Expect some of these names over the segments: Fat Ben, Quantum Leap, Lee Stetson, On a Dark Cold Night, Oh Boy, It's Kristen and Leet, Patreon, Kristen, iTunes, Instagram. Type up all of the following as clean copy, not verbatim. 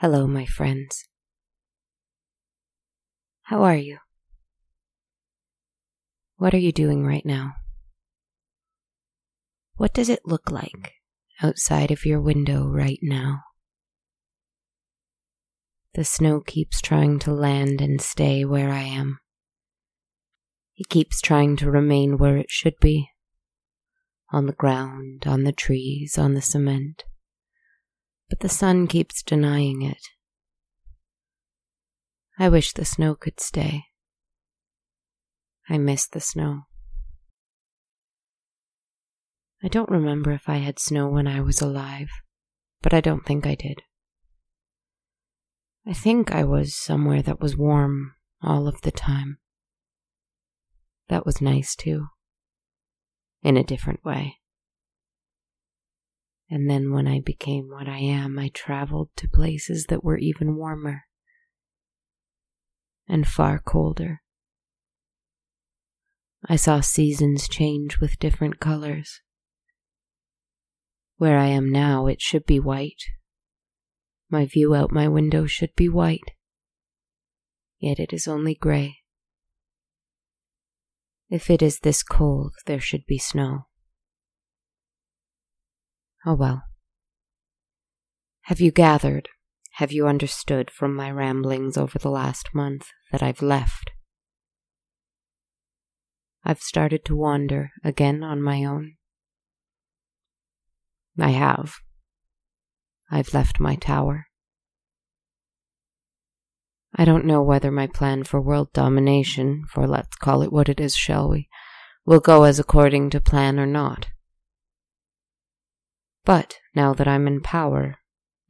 Hello, my friends. How are you? What are you doing right now? What does it look like outside of your window right now? The snow keeps trying to land and stay where I am. It keeps trying to remain where it should be. On the ground, on the trees, on the cement. But the sun keeps denying it. I wish the snow could stay. I miss the snow. I don't remember if I had snow when I was alive, but I don't think I did. I think I was somewhere that was warm all of the time. That was nice too, in a different way. And then when I became what I am, I traveled to places that were even warmer and far colder. I saw seasons change with different colors. Where I am now, it should be white. My view out my window should be white, yet it is only gray. If it is this cold, there should be snow. Oh well. Have you gathered, have you understood from my ramblings over the last month that I've left? I've started to wander again on my own. I have. I've left my tower. I don't know whether my plan for world domination, for let's call it what it is, shall we, will go as according to plan or not. But now that I'm in power,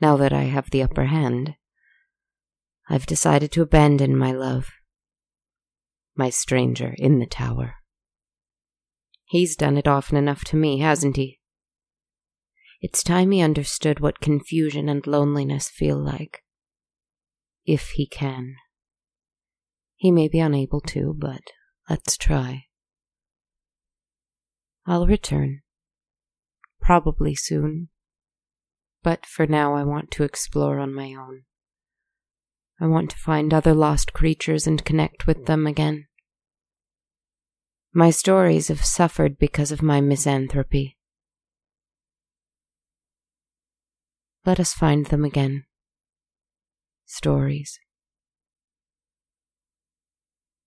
now that I have the upper hand, I've decided to abandon my love, my stranger in the tower. He's done it often enough to me, hasn't he? It's time he understood what confusion and loneliness feel like. If he can. He may be unable to, but let's try. I'll return. Probably soon, but for now I want to explore on my own. I want to find other lost creatures and connect with them again. My stories have suffered because of my misanthropy. Let us find them again. Stories.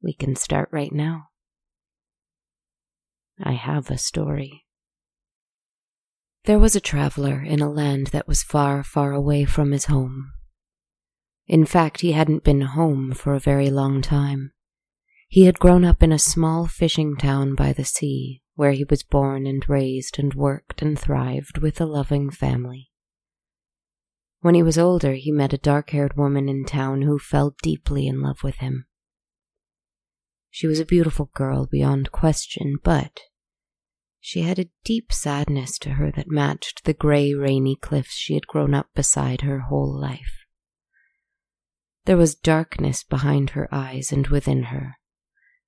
We can start right now. I have a story. There was a traveler in a land that was far, far away from his home. In fact, he hadn't been home for a very long time. He had grown up in a small fishing town by the sea, where he was born and raised and worked and thrived with a loving family. When he was older, he met a dark-haired woman in town who fell deeply in love with him. She was a beautiful girl beyond question, but she had a deep sadness to her that matched the grey, rainy cliffs she had grown up beside her whole life. There was darkness behind her eyes and within her,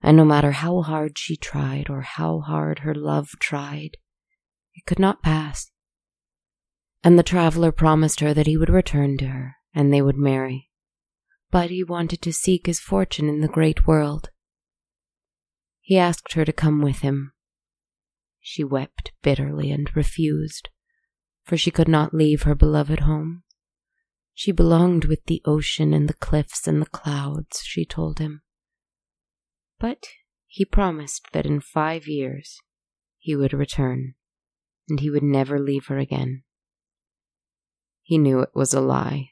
and no matter how hard she tried or how hard her love tried, it could not pass. And the traveler promised her that he would return to her, and they would marry. But he wanted to seek his fortune in the great world. He asked her to come with him. She wept bitterly and refused, for she could not leave her beloved home. She belonged with the ocean and the cliffs and the clouds, she told him. But he promised that in 5 years he would return, and he would never leave her again. He knew it was a lie.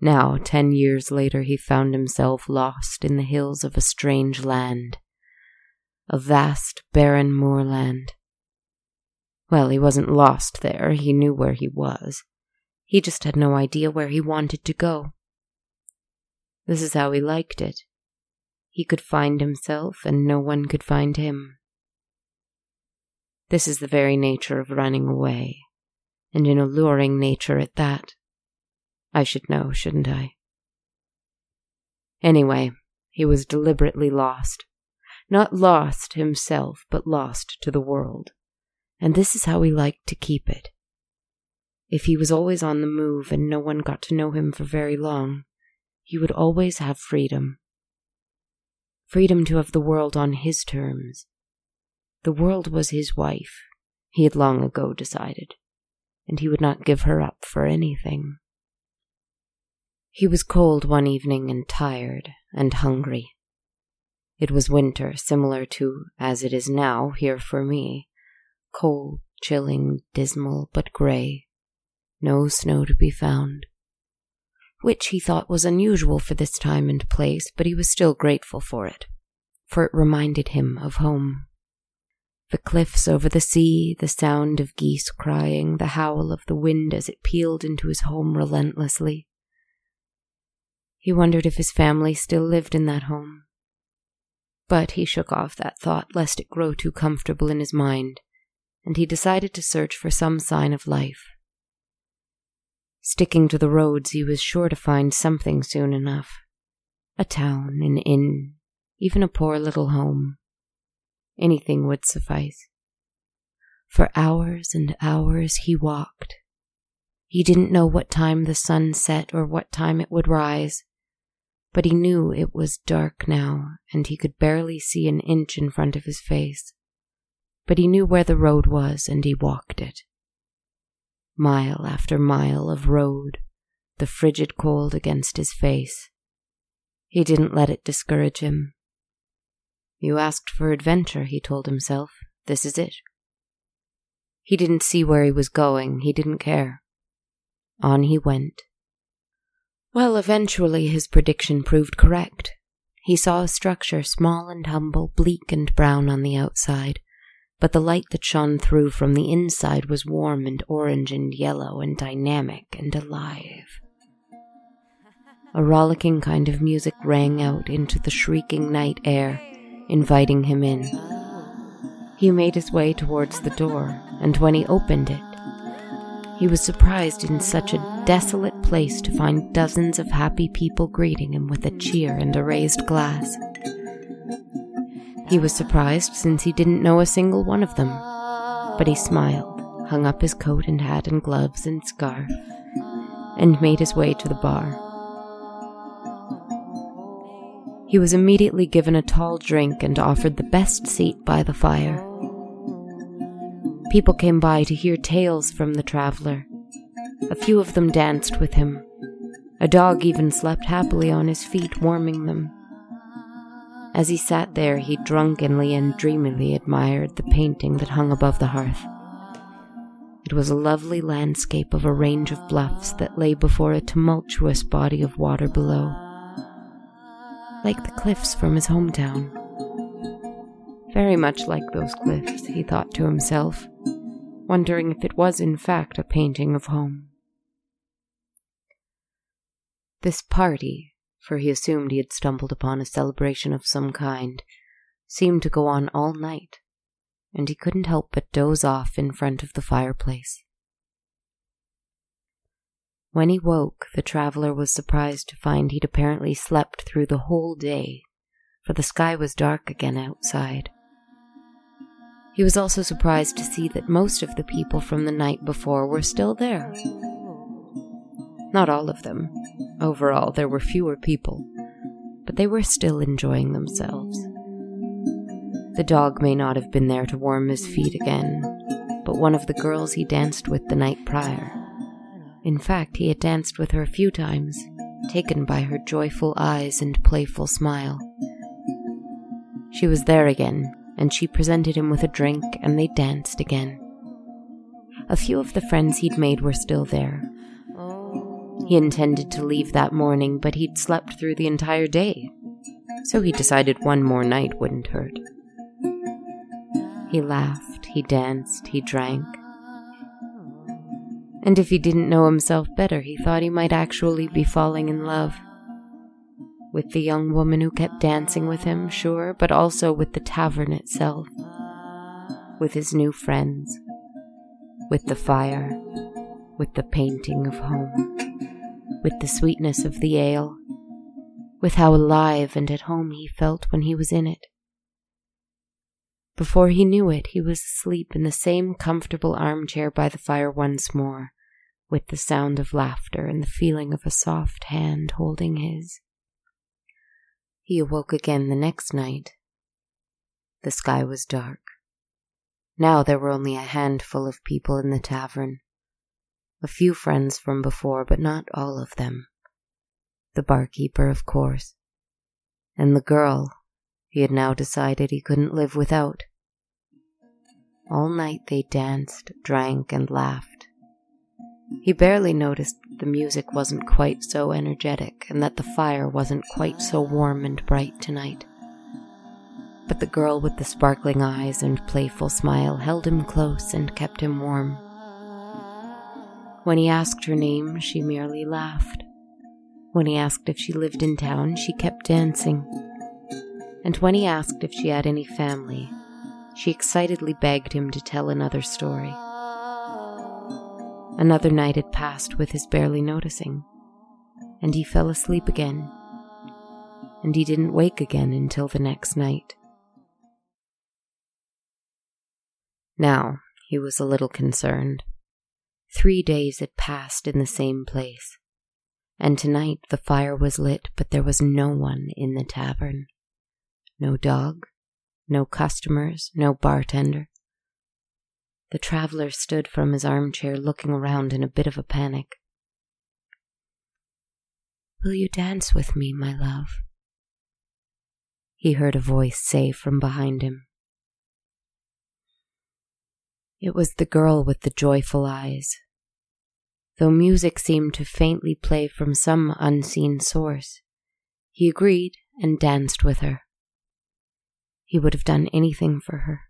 Now, 10 years later, he found himself lost in the hills of a strange land. A vast, barren moorland. Well, he wasn't lost there, he knew where he was. He just had no idea where he wanted to go. This is how he liked it. He could find himself, and no one could find him. This is the very nature of running away, and an alluring nature at that. I should know, shouldn't I? Anyway, he was deliberately lost. Not lost himself, but lost to the world. And this is how he liked to keep it. If he was always on the move and no one got to know him for very long, he would always have freedom. Freedom to have the world on his terms. The world was his wife, he had long ago decided, and he would not give her up for anything. He was cold one evening and tired and hungry. It was winter, similar to, as it is now, here for me. Cold, chilling, dismal, but grey. No snow to be found. Which he thought was unusual for this time and place, but he was still grateful for it, for it reminded him of home. The cliffs over the sea, the sound of geese crying, the howl of the wind as it pealed into his home relentlessly. He wondered if his family still lived in that home. But he shook off that thought, lest it grow too comfortable in his mind, and he decided to search for some sign of life. Sticking to the roads, he was sure to find something soon enough. A town, an inn, even a poor little home. Anything would suffice. For hours and hours he walked. He didn't know what time the sun set or what time it would rise, but he knew it was dark now, and he could barely see an inch in front of his face. But he knew where the road was, and he walked it. Mile after mile of road, the frigid cold against his face. He didn't let it discourage him. You asked for adventure, he told himself. This is it. He didn't see where he was going. He didn't care. On he went. Well, eventually his prediction proved correct. He saw a structure, small and humble, bleak and brown on the outside. But the light that shone through from the inside was warm and orange and yellow and dynamic and alive. A rollicking kind of music rang out into the shrieking night air, inviting him in. He made his way towards the door, and when he opened it, he was surprised in such a desolate place to find dozens of happy people greeting him with a cheer and a raised glass. He was surprised since he didn't know a single one of them, but he smiled, hung up his coat and hat and gloves and scarf, and made his way to the bar. He was immediately given a tall drink and offered the best seat by the fire. People came by to hear tales from the traveler. A few of them danced with him. A dog even slept happily on his feet, warming them. As he sat there, he drunkenly and dreamily admired the painting that hung above the hearth. It was a lovely landscape of a range of bluffs that lay before a tumultuous body of water below, like the cliffs from his hometown. Very much like those cliffs, he thought to himself, wondering if it was in fact a painting of home. This party, for he assumed he had stumbled upon a celebration of some kind, seemed to go on all night, and he couldn't help but doze off in front of the fireplace. When he woke, the traveler was surprised to find he'd apparently slept through the whole day, for the sky was dark again outside. He was also surprised to see that most of the people from the night before were still there. Not all of them. Overall, there were fewer people, but they were still enjoying themselves. The dog may not have been there to warm his feet again, but one of the girls he danced with the night prior. In fact, he had danced with her a few times, taken by her joyful eyes and playful smile. She was there again, and she presented him with a drink, and they danced again. A few of the friends he'd made were still there. He intended to leave that morning, but he'd slept through the entire day, so he decided one more night wouldn't hurt. He laughed, he danced, he drank. And if he didn't know himself better, he thought he might actually be falling in love. With the young woman who kept dancing with him, sure, but also with the tavern itself. With his new friends. With the fire. With the painting of home. With the sweetness of the ale, with how alive and at home he felt when he was in it. Before he knew it, he was asleep in the same comfortable armchair by the fire once more, with the sound of laughter and the feeling of a soft hand holding his. He awoke again the next night. The sky was dark. Now there were only a handful of people in the tavern. A few friends from before, but not all of them. The barkeeper, of course. And the girl he had now decided he couldn't live without. All night they danced, drank, and laughed. He barely noticed the music wasn't quite so energetic and that the fire wasn't quite so warm and bright tonight. But the girl with the sparkling eyes and playful smile held him close and kept him warm. When he asked her name, she merely laughed. When he asked if she lived in town, she kept dancing. And when he asked if she had any family, she excitedly begged him to tell another story. Another night had passed with his barely noticing, and he fell asleep again, and he didn't wake again until the next night. Now, he was a little concerned. 3 days had passed in the same place, and tonight the fire was lit, but there was no one in the tavern. No dog. No customers, no bartender. The traveler stood from his armchair looking around in a bit of a panic. "Will you dance with me, my love?" he heard a voice say from behind him. It was the girl with the joyful eyes. Though music seemed to faintly play from some unseen source, he agreed and danced with her. He would have done anything for her.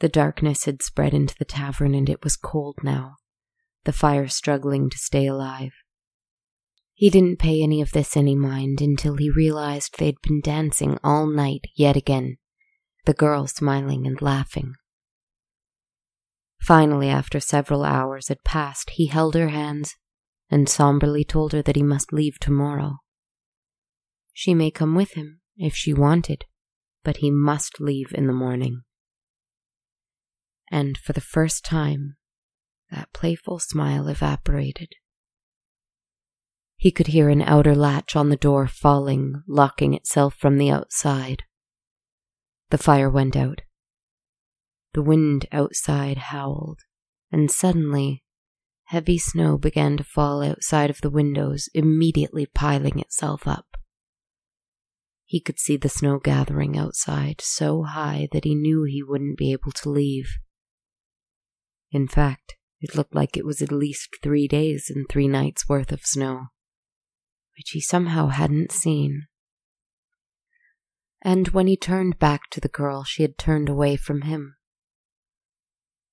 The darkness had spread into the tavern and it was cold now, the fire struggling to stay alive. He didn't pay any of this any mind until he realized they'd been dancing all night yet again, the girl smiling and laughing. Finally, after several hours had passed, he held her hands and somberly told her that he must leave tomorrow. She may come with him if she wanted, but he must leave in the morning. And for the first time, that playful smile evaporated. He could hear an outer latch on the door falling, locking itself from the outside. The fire went out. The wind outside howled, and suddenly, heavy snow began to fall outside of the windows, immediately piling itself up. He could see the snow gathering outside so high that he knew he wouldn't be able to leave. In fact, it looked like it was at least 3 days and 3 nights worth of snow, which he somehow hadn't seen. And when he turned back to the girl, she had turned away from him.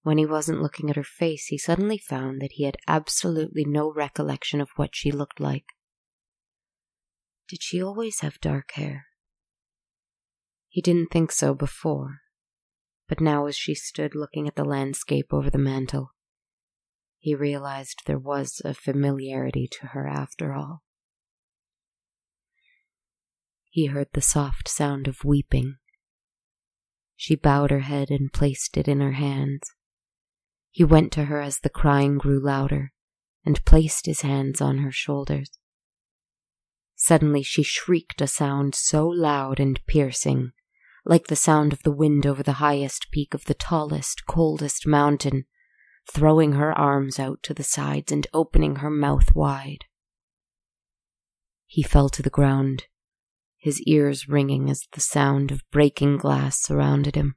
When he wasn't looking at her face, he suddenly found that he had absolutely no recollection of what she looked like. Did she always have dark hair? He didn't think so before, but now as she stood looking at the landscape over the mantel, he realized there was a familiarity to her after all. He heard the soft sound of weeping. She bowed her head and placed it in her hands. He went to her as the crying grew louder and placed his hands on her shoulders. Suddenly she shrieked a sound so loud and piercing, like the sound of the wind over the highest peak of the tallest, coldest mountain, throwing her arms out to the sides and opening her mouth wide. He fell to the ground, his ears ringing as the sound of breaking glass surrounded him.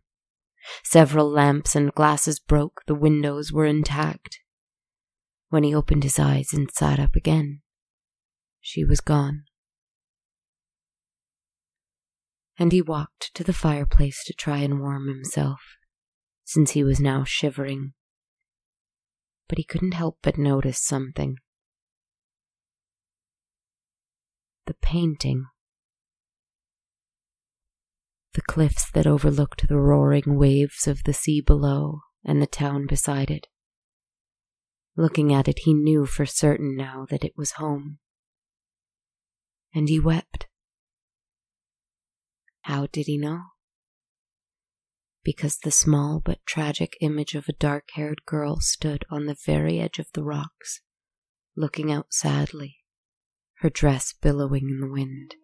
Several lamps and glasses broke, the windows were intact. When he opened his eyes and sat up again, she was gone. And he walked to the fireplace to try and warm himself, since he was now shivering. But he couldn't help but notice something. The painting. The cliffs that overlooked the roaring waves of the sea below and the town beside it. Looking at it, he knew for certain now that it was home. And he wept. How did he know? because the small but tragic image of a dark-haired girl stood on the very edge of the rocks, looking out sadly, her dress billowing in the wind.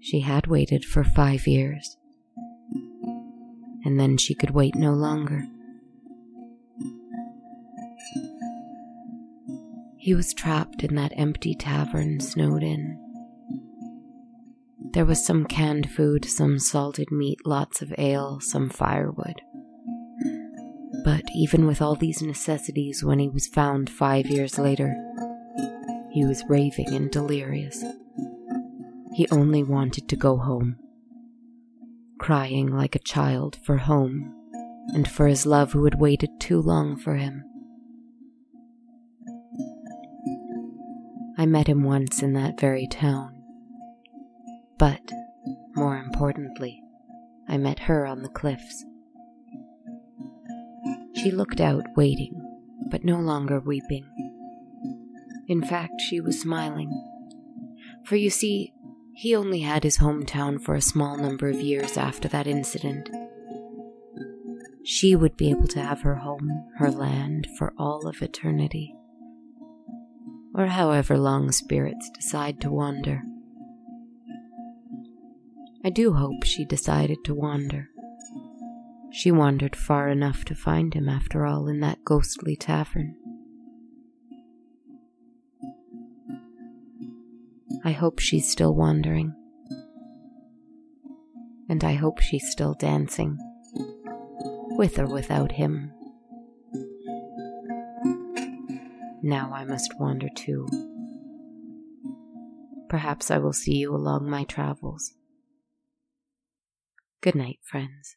She had waited for 5 years, and then she could wait no longer. He was trapped in that empty tavern, snowed in. There was some canned food, some salted meat, lots of ale, some firewood. But even with all these necessities, when he was found 5 years later, he was raving and delirious. He only wanted to go home, crying like a child for home and for his love who had waited too long for him. I met him once in that very town. But, more importantly, I met her on the cliffs. She looked out, waiting, but no longer weeping. In fact, she was smiling. For you see, he only had his hometown for a small number of years after that incident. She would be able to have her home, her land, for all of eternity. Or however long spirits decide to wander. I do hope she decided to wander. She wandered far enough to find him, after all, in that ghostly tavern. I hope she's still wandering. And I hope she's still dancing, with or without him. Now I must wander too. Perhaps I will see you along my travels. Good night, friends.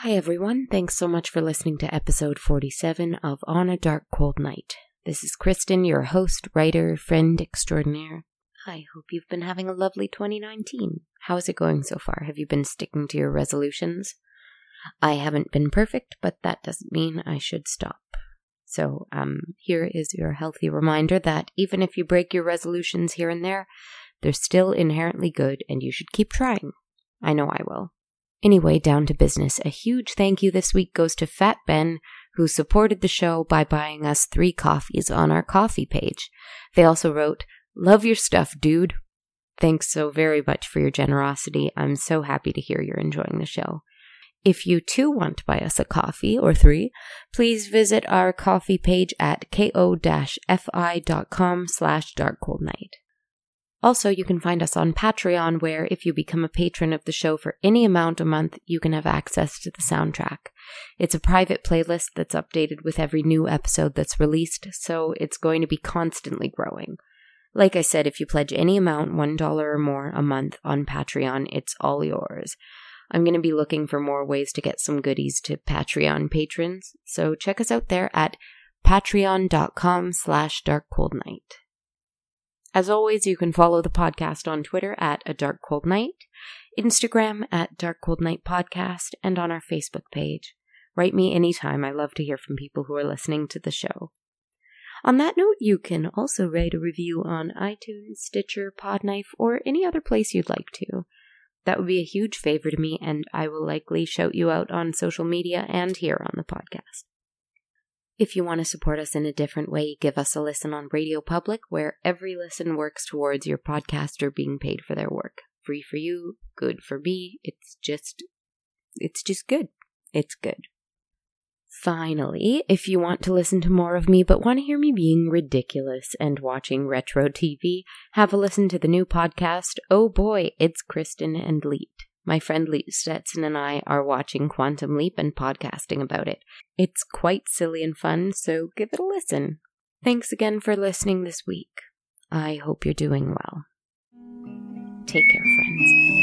Hi everyone, thanks so much for listening to episode 47 of On a Dark Cold Night. This is Kristen, your host, writer, friend extraordinaire. I hope you've been having a lovely 2019. How is it going so far? Have you been sticking to your resolutions? I haven't been perfect, but that doesn't mean I should stop. So here is your healthy reminder that even if you break your resolutions here and there, they're still inherently good and you should keep trying. I know I will. Anyway, down to business. A huge thank you this week goes to Fat Ben, who supported the show by buying us 3 coffees on our coffee page. They also wrote, "Love your stuff, dude. Thanks so very much for your generosity. I'm so happy to hear you're enjoying the show." If you too want to buy us a coffee, or 3, please visit our coffee page at ko-fi.com/darkcoldnight. Also, you can find us on Patreon, where if you become a patron of the show for any amount a month, you can have access to the soundtrack. It's a private playlist that's updated with every new episode that's released, so it's going to be constantly growing. Like I said, if you pledge any amount, $1 or more a month on Patreon, it's all yours. I'm going to be looking for more ways to get some goodies to Patreon patrons, so check us out there at patreon.com/darkcoldnight. As always, you can follow the podcast on Twitter at A Dark Cold Night, Instagram at Dark Cold Night Podcast, and on our Facebook page. Write me anytime. I love to hear from people who are listening to the show. On that note, you can also write a review on iTunes, Stitcher, Podknife, or any other place you'd like to. That would be a huge favor to me, and I will likely shout you out on social media and here on the podcast. If you want to support us in a different way, give us a listen on Radio Public, where every listen works towards your podcaster being paid for their work. Free for you, good for me. It's just good. It's good. Finally, if you want to listen to more of me but want to hear me being ridiculous and watching retro TV, have a listen to the new podcast, Oh Boy, It's Kristen and Leet. My friend Lee Stetson and I are watching Quantum Leap and podcasting about it. It's quite silly and fun, so give it a listen. Thanks again for listening this week. I hope you're doing well. Take care, friends.